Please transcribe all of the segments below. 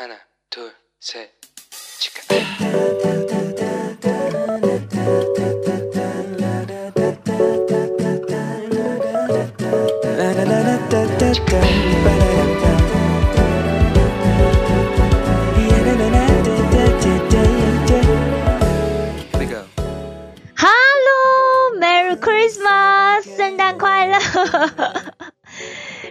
하나, 둘, 셋, 치카.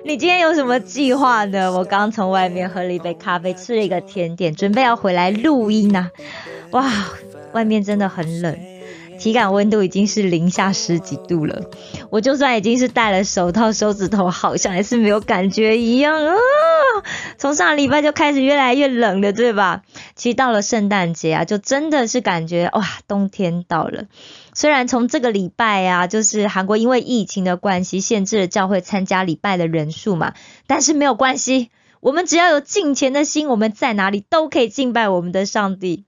你今天有什么计划呢？我刚从外面喝了一杯咖啡，吃了一个甜点，准备要回来录音啊。哇，外面真的很冷，体感温度已经是零下10几度了。我就算已经是戴了手套，手指头好像也是没有感觉一样啊。从上个礼拜就开始越来越冷了，对吧？其实到了圣诞节啊，就真的是感觉哇，冬天到了。虽然从这个礼拜啊，就是韩国因为疫情的关系限制了教会参加礼拜的人数嘛，但是没有关系，我们只要有敬虔的心，我们在哪里都可以敬拜我们的上帝。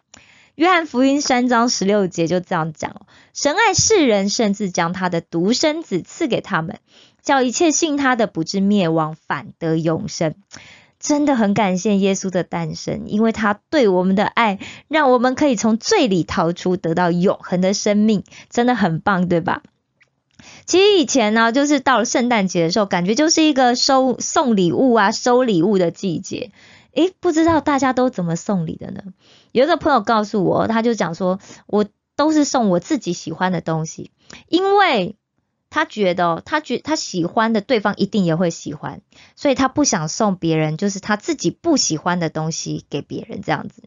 约翰福音3章16节就这样讲，神爱世人，甚至将他的独生子赐给他们，叫一切信他的不至灭亡，反得永生。真的很感谢耶稣的诞生，因为他对我们的爱，让我们可以从罪里逃出，得到永恒的生命，真的很棒，对吧？其实以前呢，就是到了圣诞节的时候，感觉就是一个送礼物啊、收礼物的季节。诶，不知道大家都怎么送礼的呢？有一个朋友告诉我，他就讲说，我都是送我自己喜欢的东西，因为他觉得他喜欢的对方一定也会喜欢，所以他不想送别人就是他自己不喜欢的东西给别人，这样子。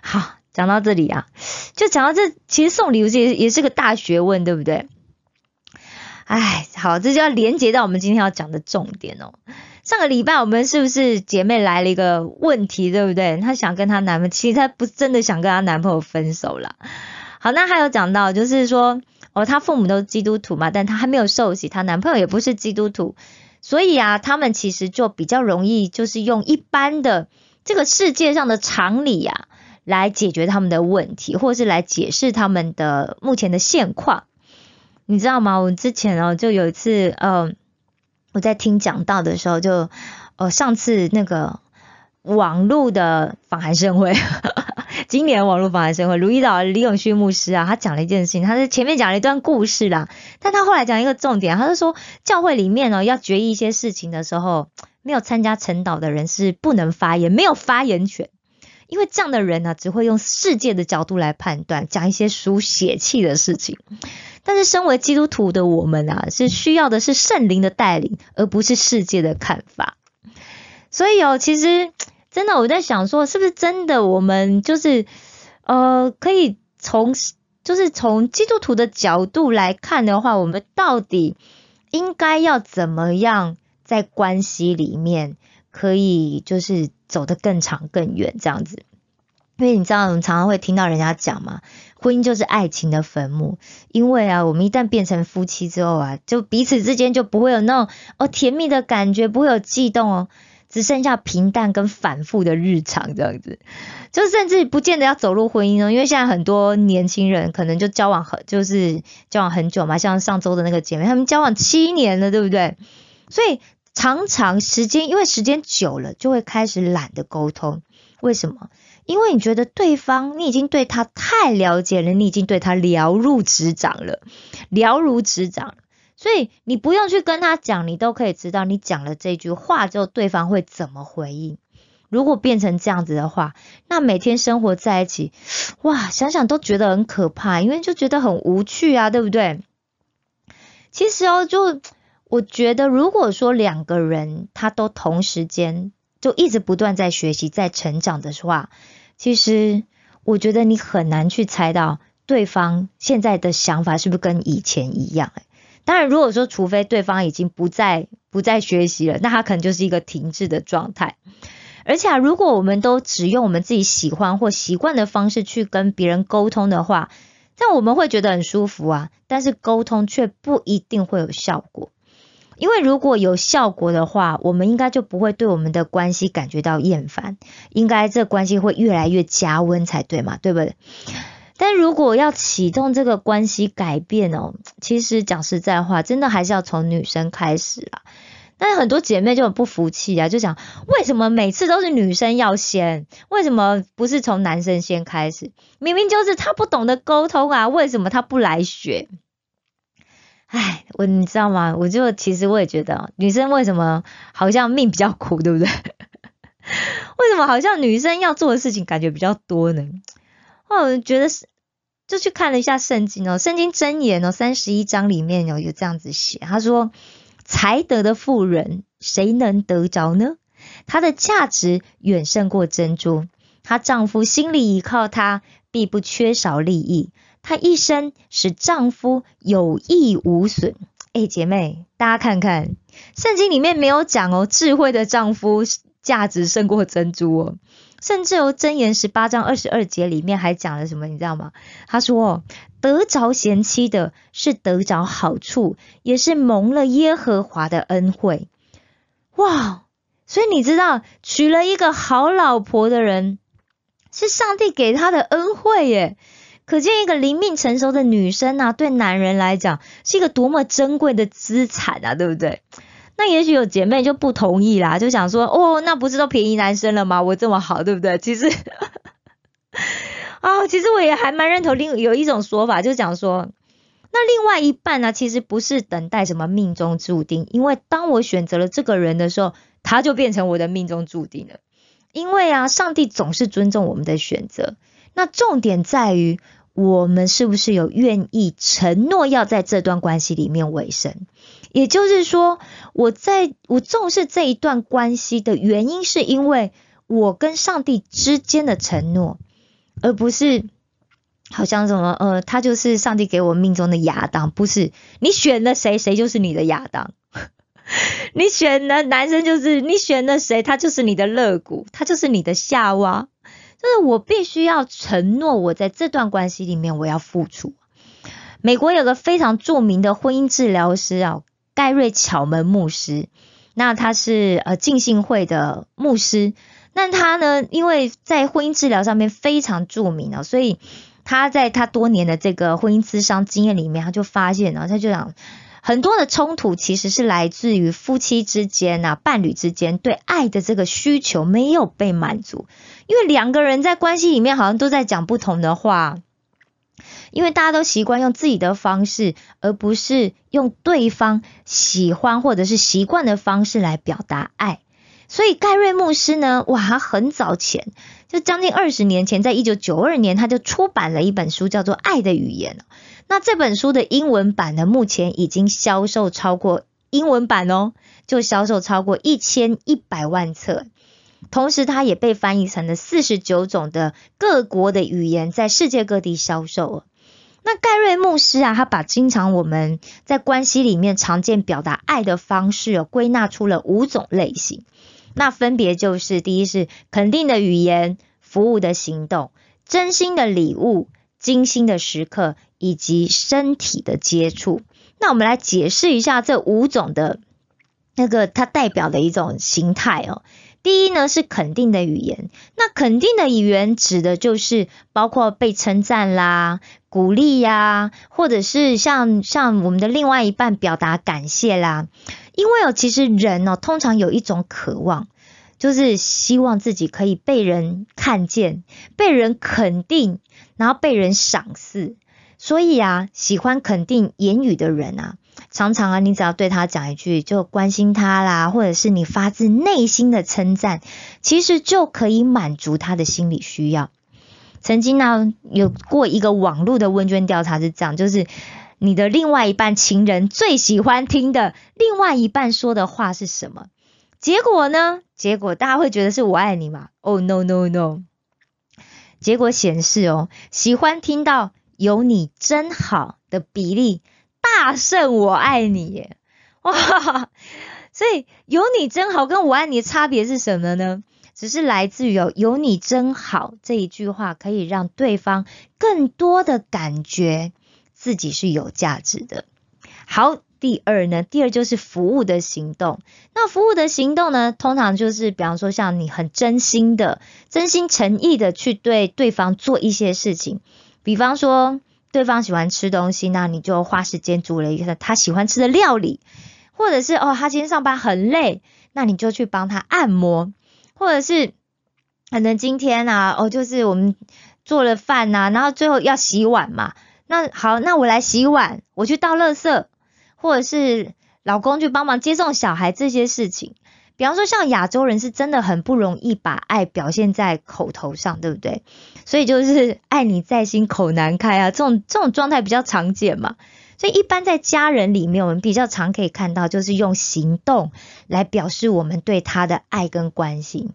好，讲到这里啊，就讲到这，其实送礼物也是个大学问，对不对？哎，好，这就要连接到我们今天要讲的重点哦。上个礼拜我们是不是姐妹来了一个问题，对不对？她想跟她男朋友，其实她不是真的想跟她男朋友分手啦。好，那还有讲到就是说她父母都是基督徒嘛，但她还没有受洗，她男朋友也不是基督徒，所以啊，他们其实就比较容易就是用一般的这个世界上的常理啊，来解决他们的问题，或是来解释他们的目前的现况，你知道吗？我之前就有一次我在听讲道的时候，就上次那个网络的访韩盛会今年网络访韩盛会，卢一岛李永旭牧师啊，他讲了一件事情，他是前面讲了一段故事啦，但他后来讲一个重点，他就说教会里面要决议一些事情的时候，没有参加晨祷的人是不能发言，没有发言权，因为这样的人呢，只会用世界的角度来判断，讲一些属血气的事情。但是身为基督徒的我们啊，是需要的是圣灵的带领，而不是世界的看法。所以其实真的我在想说，是不是真的我们就是可以从基督徒的角度来看的话，我们到底应该要怎么样在关系里面可以就是走得更长更远这样子。因为你知道我们常常会听到人家讲嘛，婚姻就是爱情的坟墓，因为啊，我们一旦变成夫妻之后啊，就彼此之间就不会有那种甜蜜的感觉，不会有悸动只剩下平淡跟反复的日常这样子，就甚至不见得要走入婚姻因为现在很多年轻人可能就交往很久嘛，像上周的那个姐妹，他们交往7年了，对不对？所以常常时间久了就会开始懒得沟通，为什么？因为你觉得对方，你已经对他太了解了，你已经对他了如指掌了，所以你不用去跟他讲，你都可以知道你讲了这句话之后对方会怎么回应。如果变成这样子的话，那每天生活在一起，哇，想想都觉得很可怕，因为就觉得很无趣啊，对不对？其实我觉得如果说两个人他都同时间就一直不断在学习在成长的话，其实我觉得你很难去猜到对方现在的想法是不是跟以前一样。当然如果说除非对方已经不再学习了，那他可能就是一个停滞的状态。而且如果我们都只用我们自己喜欢或习惯的方式去跟别人沟通的话，那我们会觉得很舒服啊，但是沟通却不一定会有效果。因为如果有效果的话，我们应该就不会对我们的关系感觉到厌烦，应该这关系会越来越加温才对嘛，对不对？但如果要启动这个关系改变其实讲实在话，真的还是要从女生开始啦。但是很多姐妹就很不服气啊，就讲为什么每次都是女生要先，为什么不是从男生先开始？明明就是他不懂得沟通啊，为什么他不来学？唉，你知道吗？其实我也觉得女生为什么好像命比较苦，对不对？为什么好像女生要做的事情感觉比较多呢？我觉得就去看了一下圣经圣经箴言31章里面有这样子写，他说才德的妇人谁能得着呢？她的价值远胜过珍珠，她丈夫心里倚靠她，必不缺少利益，她一生使丈夫有益无损。姐妹，大家看看圣经里面没有讲智慧的丈夫价值胜过珍珠甚至箴言18章22节里面还讲了什么，你知道吗？他说得着贤妻的是得着好处，也是蒙了耶和华的恩惠。哇，所以你知道娶了一个好老婆的人是上帝给他的恩惠耶。可见一个灵命成熟的女生对男人来讲是一个多么珍贵的资产对不对？那也许有姐妹就不同意啦，就想说那不是都便宜男生了吗？我这么好，对不对？其实我也还蛮认同有一种说法，就讲说那另外一半其实不是等待什么命中注定，因为当我选择了这个人的时候，他就变成我的命中注定了。因为上帝总是尊重我们的选择，那重点在于我们是不是有愿意承诺要在这段关系里面委身。也就是说，我重视这一段关系的原因是因为我跟上帝之间的承诺，而不是好像什么他就是上帝给我命中的亚当。不是，你选了谁，谁就是你的亚当。你选了男生，就是你选了谁，他就是你的肋骨，他就是你的夏娃。就是我必须要承诺，我在这段关系里面我要付出。美国有个非常著名的婚姻治疗师盖瑞巧门牧师，那他是浸信会的牧师，那他呢因为在婚姻治疗上面非常著名所以他在他多年的这个婚姻咨商经验里面，他就发现他就讲很多的冲突其实是来自于夫妻之间伴侣之间对爱的这个需求没有被满足，因为两个人在关系里面好像都在讲不同的话，因为大家都习惯用自己的方式，而不是用对方喜欢或者是习惯的方式来表达爱。所以盖瑞牧师呢，他很早前就将近20年前，在1992年他就出版了一本书叫做《爱的语言》。那这本书的英文版呢，目前已经销售超过英文版就销售超过1100万册。同时它也被翻译成了49种的各国的语言，在世界各地销售。那盖瑞牧师他把经常我们在关系里面常见表达爱的方式归纳出了5种类型。那分别就是第一是肯定的语言、服务的行动、真心的礼物、精心的时刻，以及身体的接触。那我们来解释一下这5种的它代表的一种形态第一呢是肯定的语言，那肯定的语言指的就是包括被称赞啦、鼓励呀，或者是像我们的另外一半表达感谢啦。因为其实人通常有一种渴望，就是希望自己可以被人看见、被人肯定，然后被人赏识。所以喜欢肯定言语的人常常你只要对他讲一句就关心他啦，或者是你发自内心的称赞，其实就可以满足他的心理需要。曾经有过一个网络的问卷调查是这样，就是你的另外一半情人最喜欢听的另外一半说的话是什么？结果大家会觉得是我爱你嘛 no， 结果显示喜欢听到有你真好的比例大胜我爱你耶。哇，所以有你真好跟我爱你的差别是什么呢？只是来自于有你真好这一句话可以让对方更多的感觉自己是有价值的。好，第二就是服务的行动。那服务的行动呢，通常就是比方说像你很真心诚意的去对对方做一些事情，比方说对方喜欢吃东西，那你就花时间煮了一个他喜欢吃的料理，或者是哦，他今天上班很累，那你就去帮他按摩，或者是可能今天啊，哦，就是我们做了饭啊，然后最后要洗碗嘛，那好，那我来洗碗，我去倒垃圾，或者是老公去帮忙接送小孩这些事情。比方说像亚洲人是真的很不容易把爱表现在口头上，对不对？所以就是爱你在心口难开啊，这种状态比较常见嘛。所以一般在家人里面，我们比较常可以看到就是用行动来表示我们对他的爱跟关心。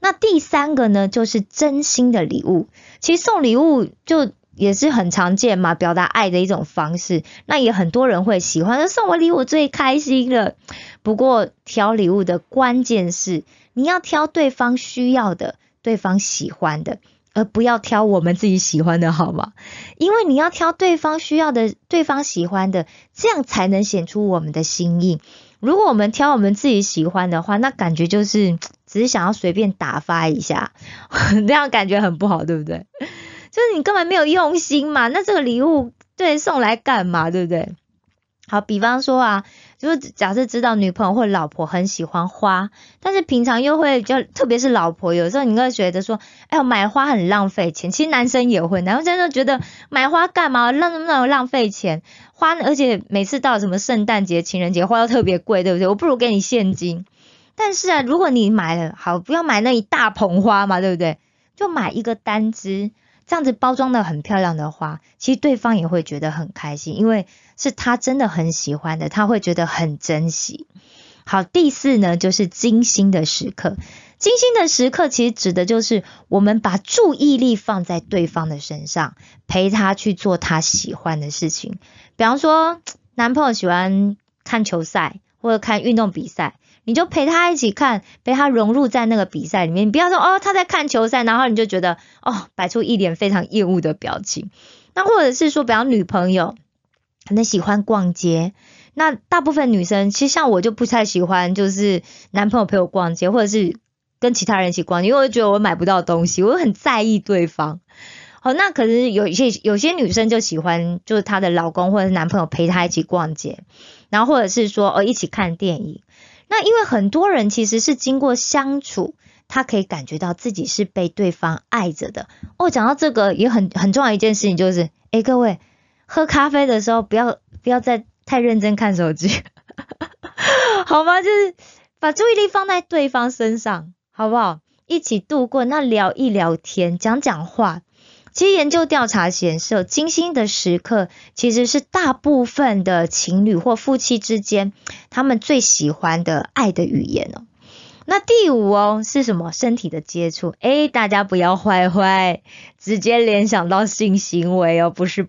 那第三个呢，就是真心的礼物。其实送礼物就也是很常见嘛，表达爱的一种方式，那也很多人会喜欢，送我礼物最开心了。不过挑礼物的关键是你要挑对方需要的，对方喜欢的，而不要挑我们自己喜欢的，好吗？因为你要挑对方需要的，对方喜欢的，这样才能显出我们的心意。如果我们挑我们自己喜欢的话，那感觉就是只是想要随便打发一下，那样感觉很不好，对不对？就是你根本没有用心嘛，那这个礼物对送来干嘛，对不对？好，比方说啊，就是假设知道女朋友或老婆很喜欢花，但是平常又会就特别是老婆，有时候你会觉得说，哎，买花很浪费钱。其实男生也会，男生真的觉得买花干嘛，浪费钱。花，而且每次到什么圣诞节、情人节，花都特别贵，对不对？我不如给你现金。但是啊，如果你买了，好，不要买那一大捧花嘛，对不对？就买一个单支。这样子包装的很漂亮的花，其实对方也会觉得很开心，因为是他真的很喜欢的，他会觉得很珍惜。好，第四呢，就是精心的时刻。精心的时刻其实指的就是我们把注意力放在对方的身上，陪他去做他喜欢的事情。比方说男朋友喜欢看球赛或者看运动比赛，你就陪他一起看，陪他融入在那个比赛里面。你不要说哦，他在看球赛，然后你就觉得哦，摆出一脸非常厌恶的表情。那或者是说，比方女朋友可能喜欢逛街，那大部分女生其实像我就不太喜欢，就是男朋友陪我逛街，或者是跟其他人一起逛街，因为我觉得我买不到东西，我很在意对方。好，那可是有些女生就喜欢，就是她的老公或者是男朋友陪她一起逛街，然后或者是说一起看电影。那因为很多人其实是经过相处，他可以感觉到自己是被对方爱着的。哦，讲到这个也很重要一件事情，就是各位喝咖啡的时候不要再太认真看手机好吗？就是把注意力放在对方身上，好不好？一起度过，那聊一聊天，讲讲话。其实研究调查显示，精心的时刻其实是大部分的情侣或夫妻之间他们最喜欢的爱的语言哦。那第五是什么？身体的接触。大家不要坏直接联想到性行为哦，不是。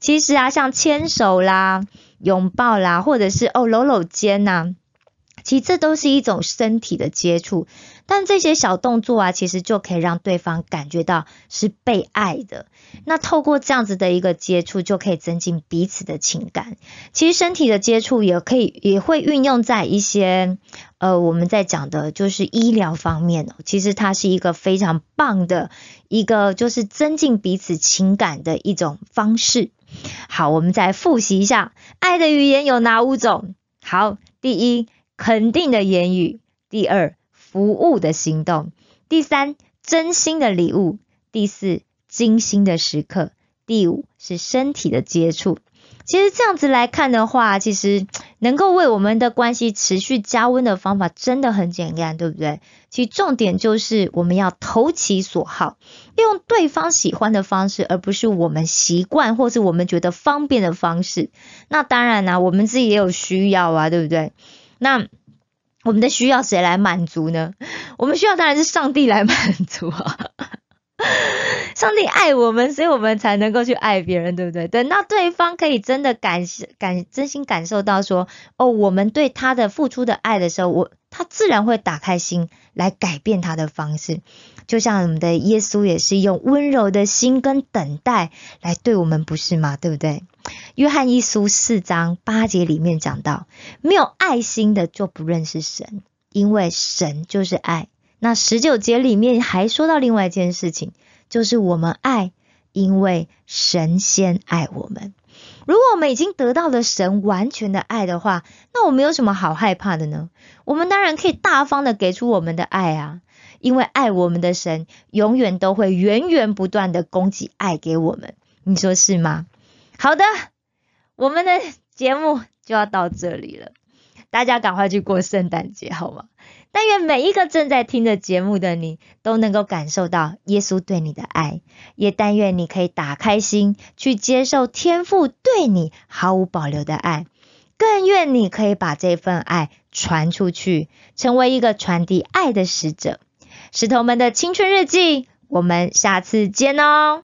其实啊，像牵手啦、拥抱啦，或者是搂肩啊，其实这都是一种身体的接触，但这些小动作啊，其实就可以让对方感觉到是被爱的。那透过这样子的一个接触，就可以增进彼此的情感。其实身体的接触也会运用在一些我们在讲的就是医疗方面哦。其实它是一个非常棒的一个就是增进彼此情感的一种方式。好，我们再复习一下，爱的语言有哪5种？好，第一，肯定的言语；第二，服务的行动；第三，真心的礼物；第四，精心的时刻；第五是身体的接触。其实这样子来看的话，其实能够为我们的关系持续加温的方法真的很简单，对不对？其实重点就是我们要投其所好，用对方喜欢的方式，而不是我们习惯或是我们觉得方便的方式。那当然啦，我们自己也有需要啊，对不对？那我们的需要谁来满足呢？我们需要当然是上帝来满足啊上帝爱我们，所以我们才能够去爱别人，对不对？等到对方可以真的真心感受到说我们对他的付出的爱的时候，他自然会打开心来改变他的方式。就像我们的耶稣也是用温柔的心跟等待来对我们，不是吗？对不对？约翰一书4章8节里面讲到，没有爱心的就不认识神，因为神就是爱。那19节里面还说到另外一件事情，就是我们爱，因为神先爱我们。如果我们已经得到了神完全的爱的话，那我们有什么好害怕的呢？我们当然可以大方的给出我们的爱啊，因为爱我们的神永远都会源源不断的供给爱给我们，你说是吗？好的，我们的节目就要到这里了，大家赶快去过圣诞节好吗？但愿每一个正在听着节目的你都能够感受到耶稣对你的爱，也但愿你可以打开心去接受天父对你毫无保留的爱，更愿你可以把这份爱传出去，成为一个传递爱的使者。石头们的青春日记，我们下次见哦。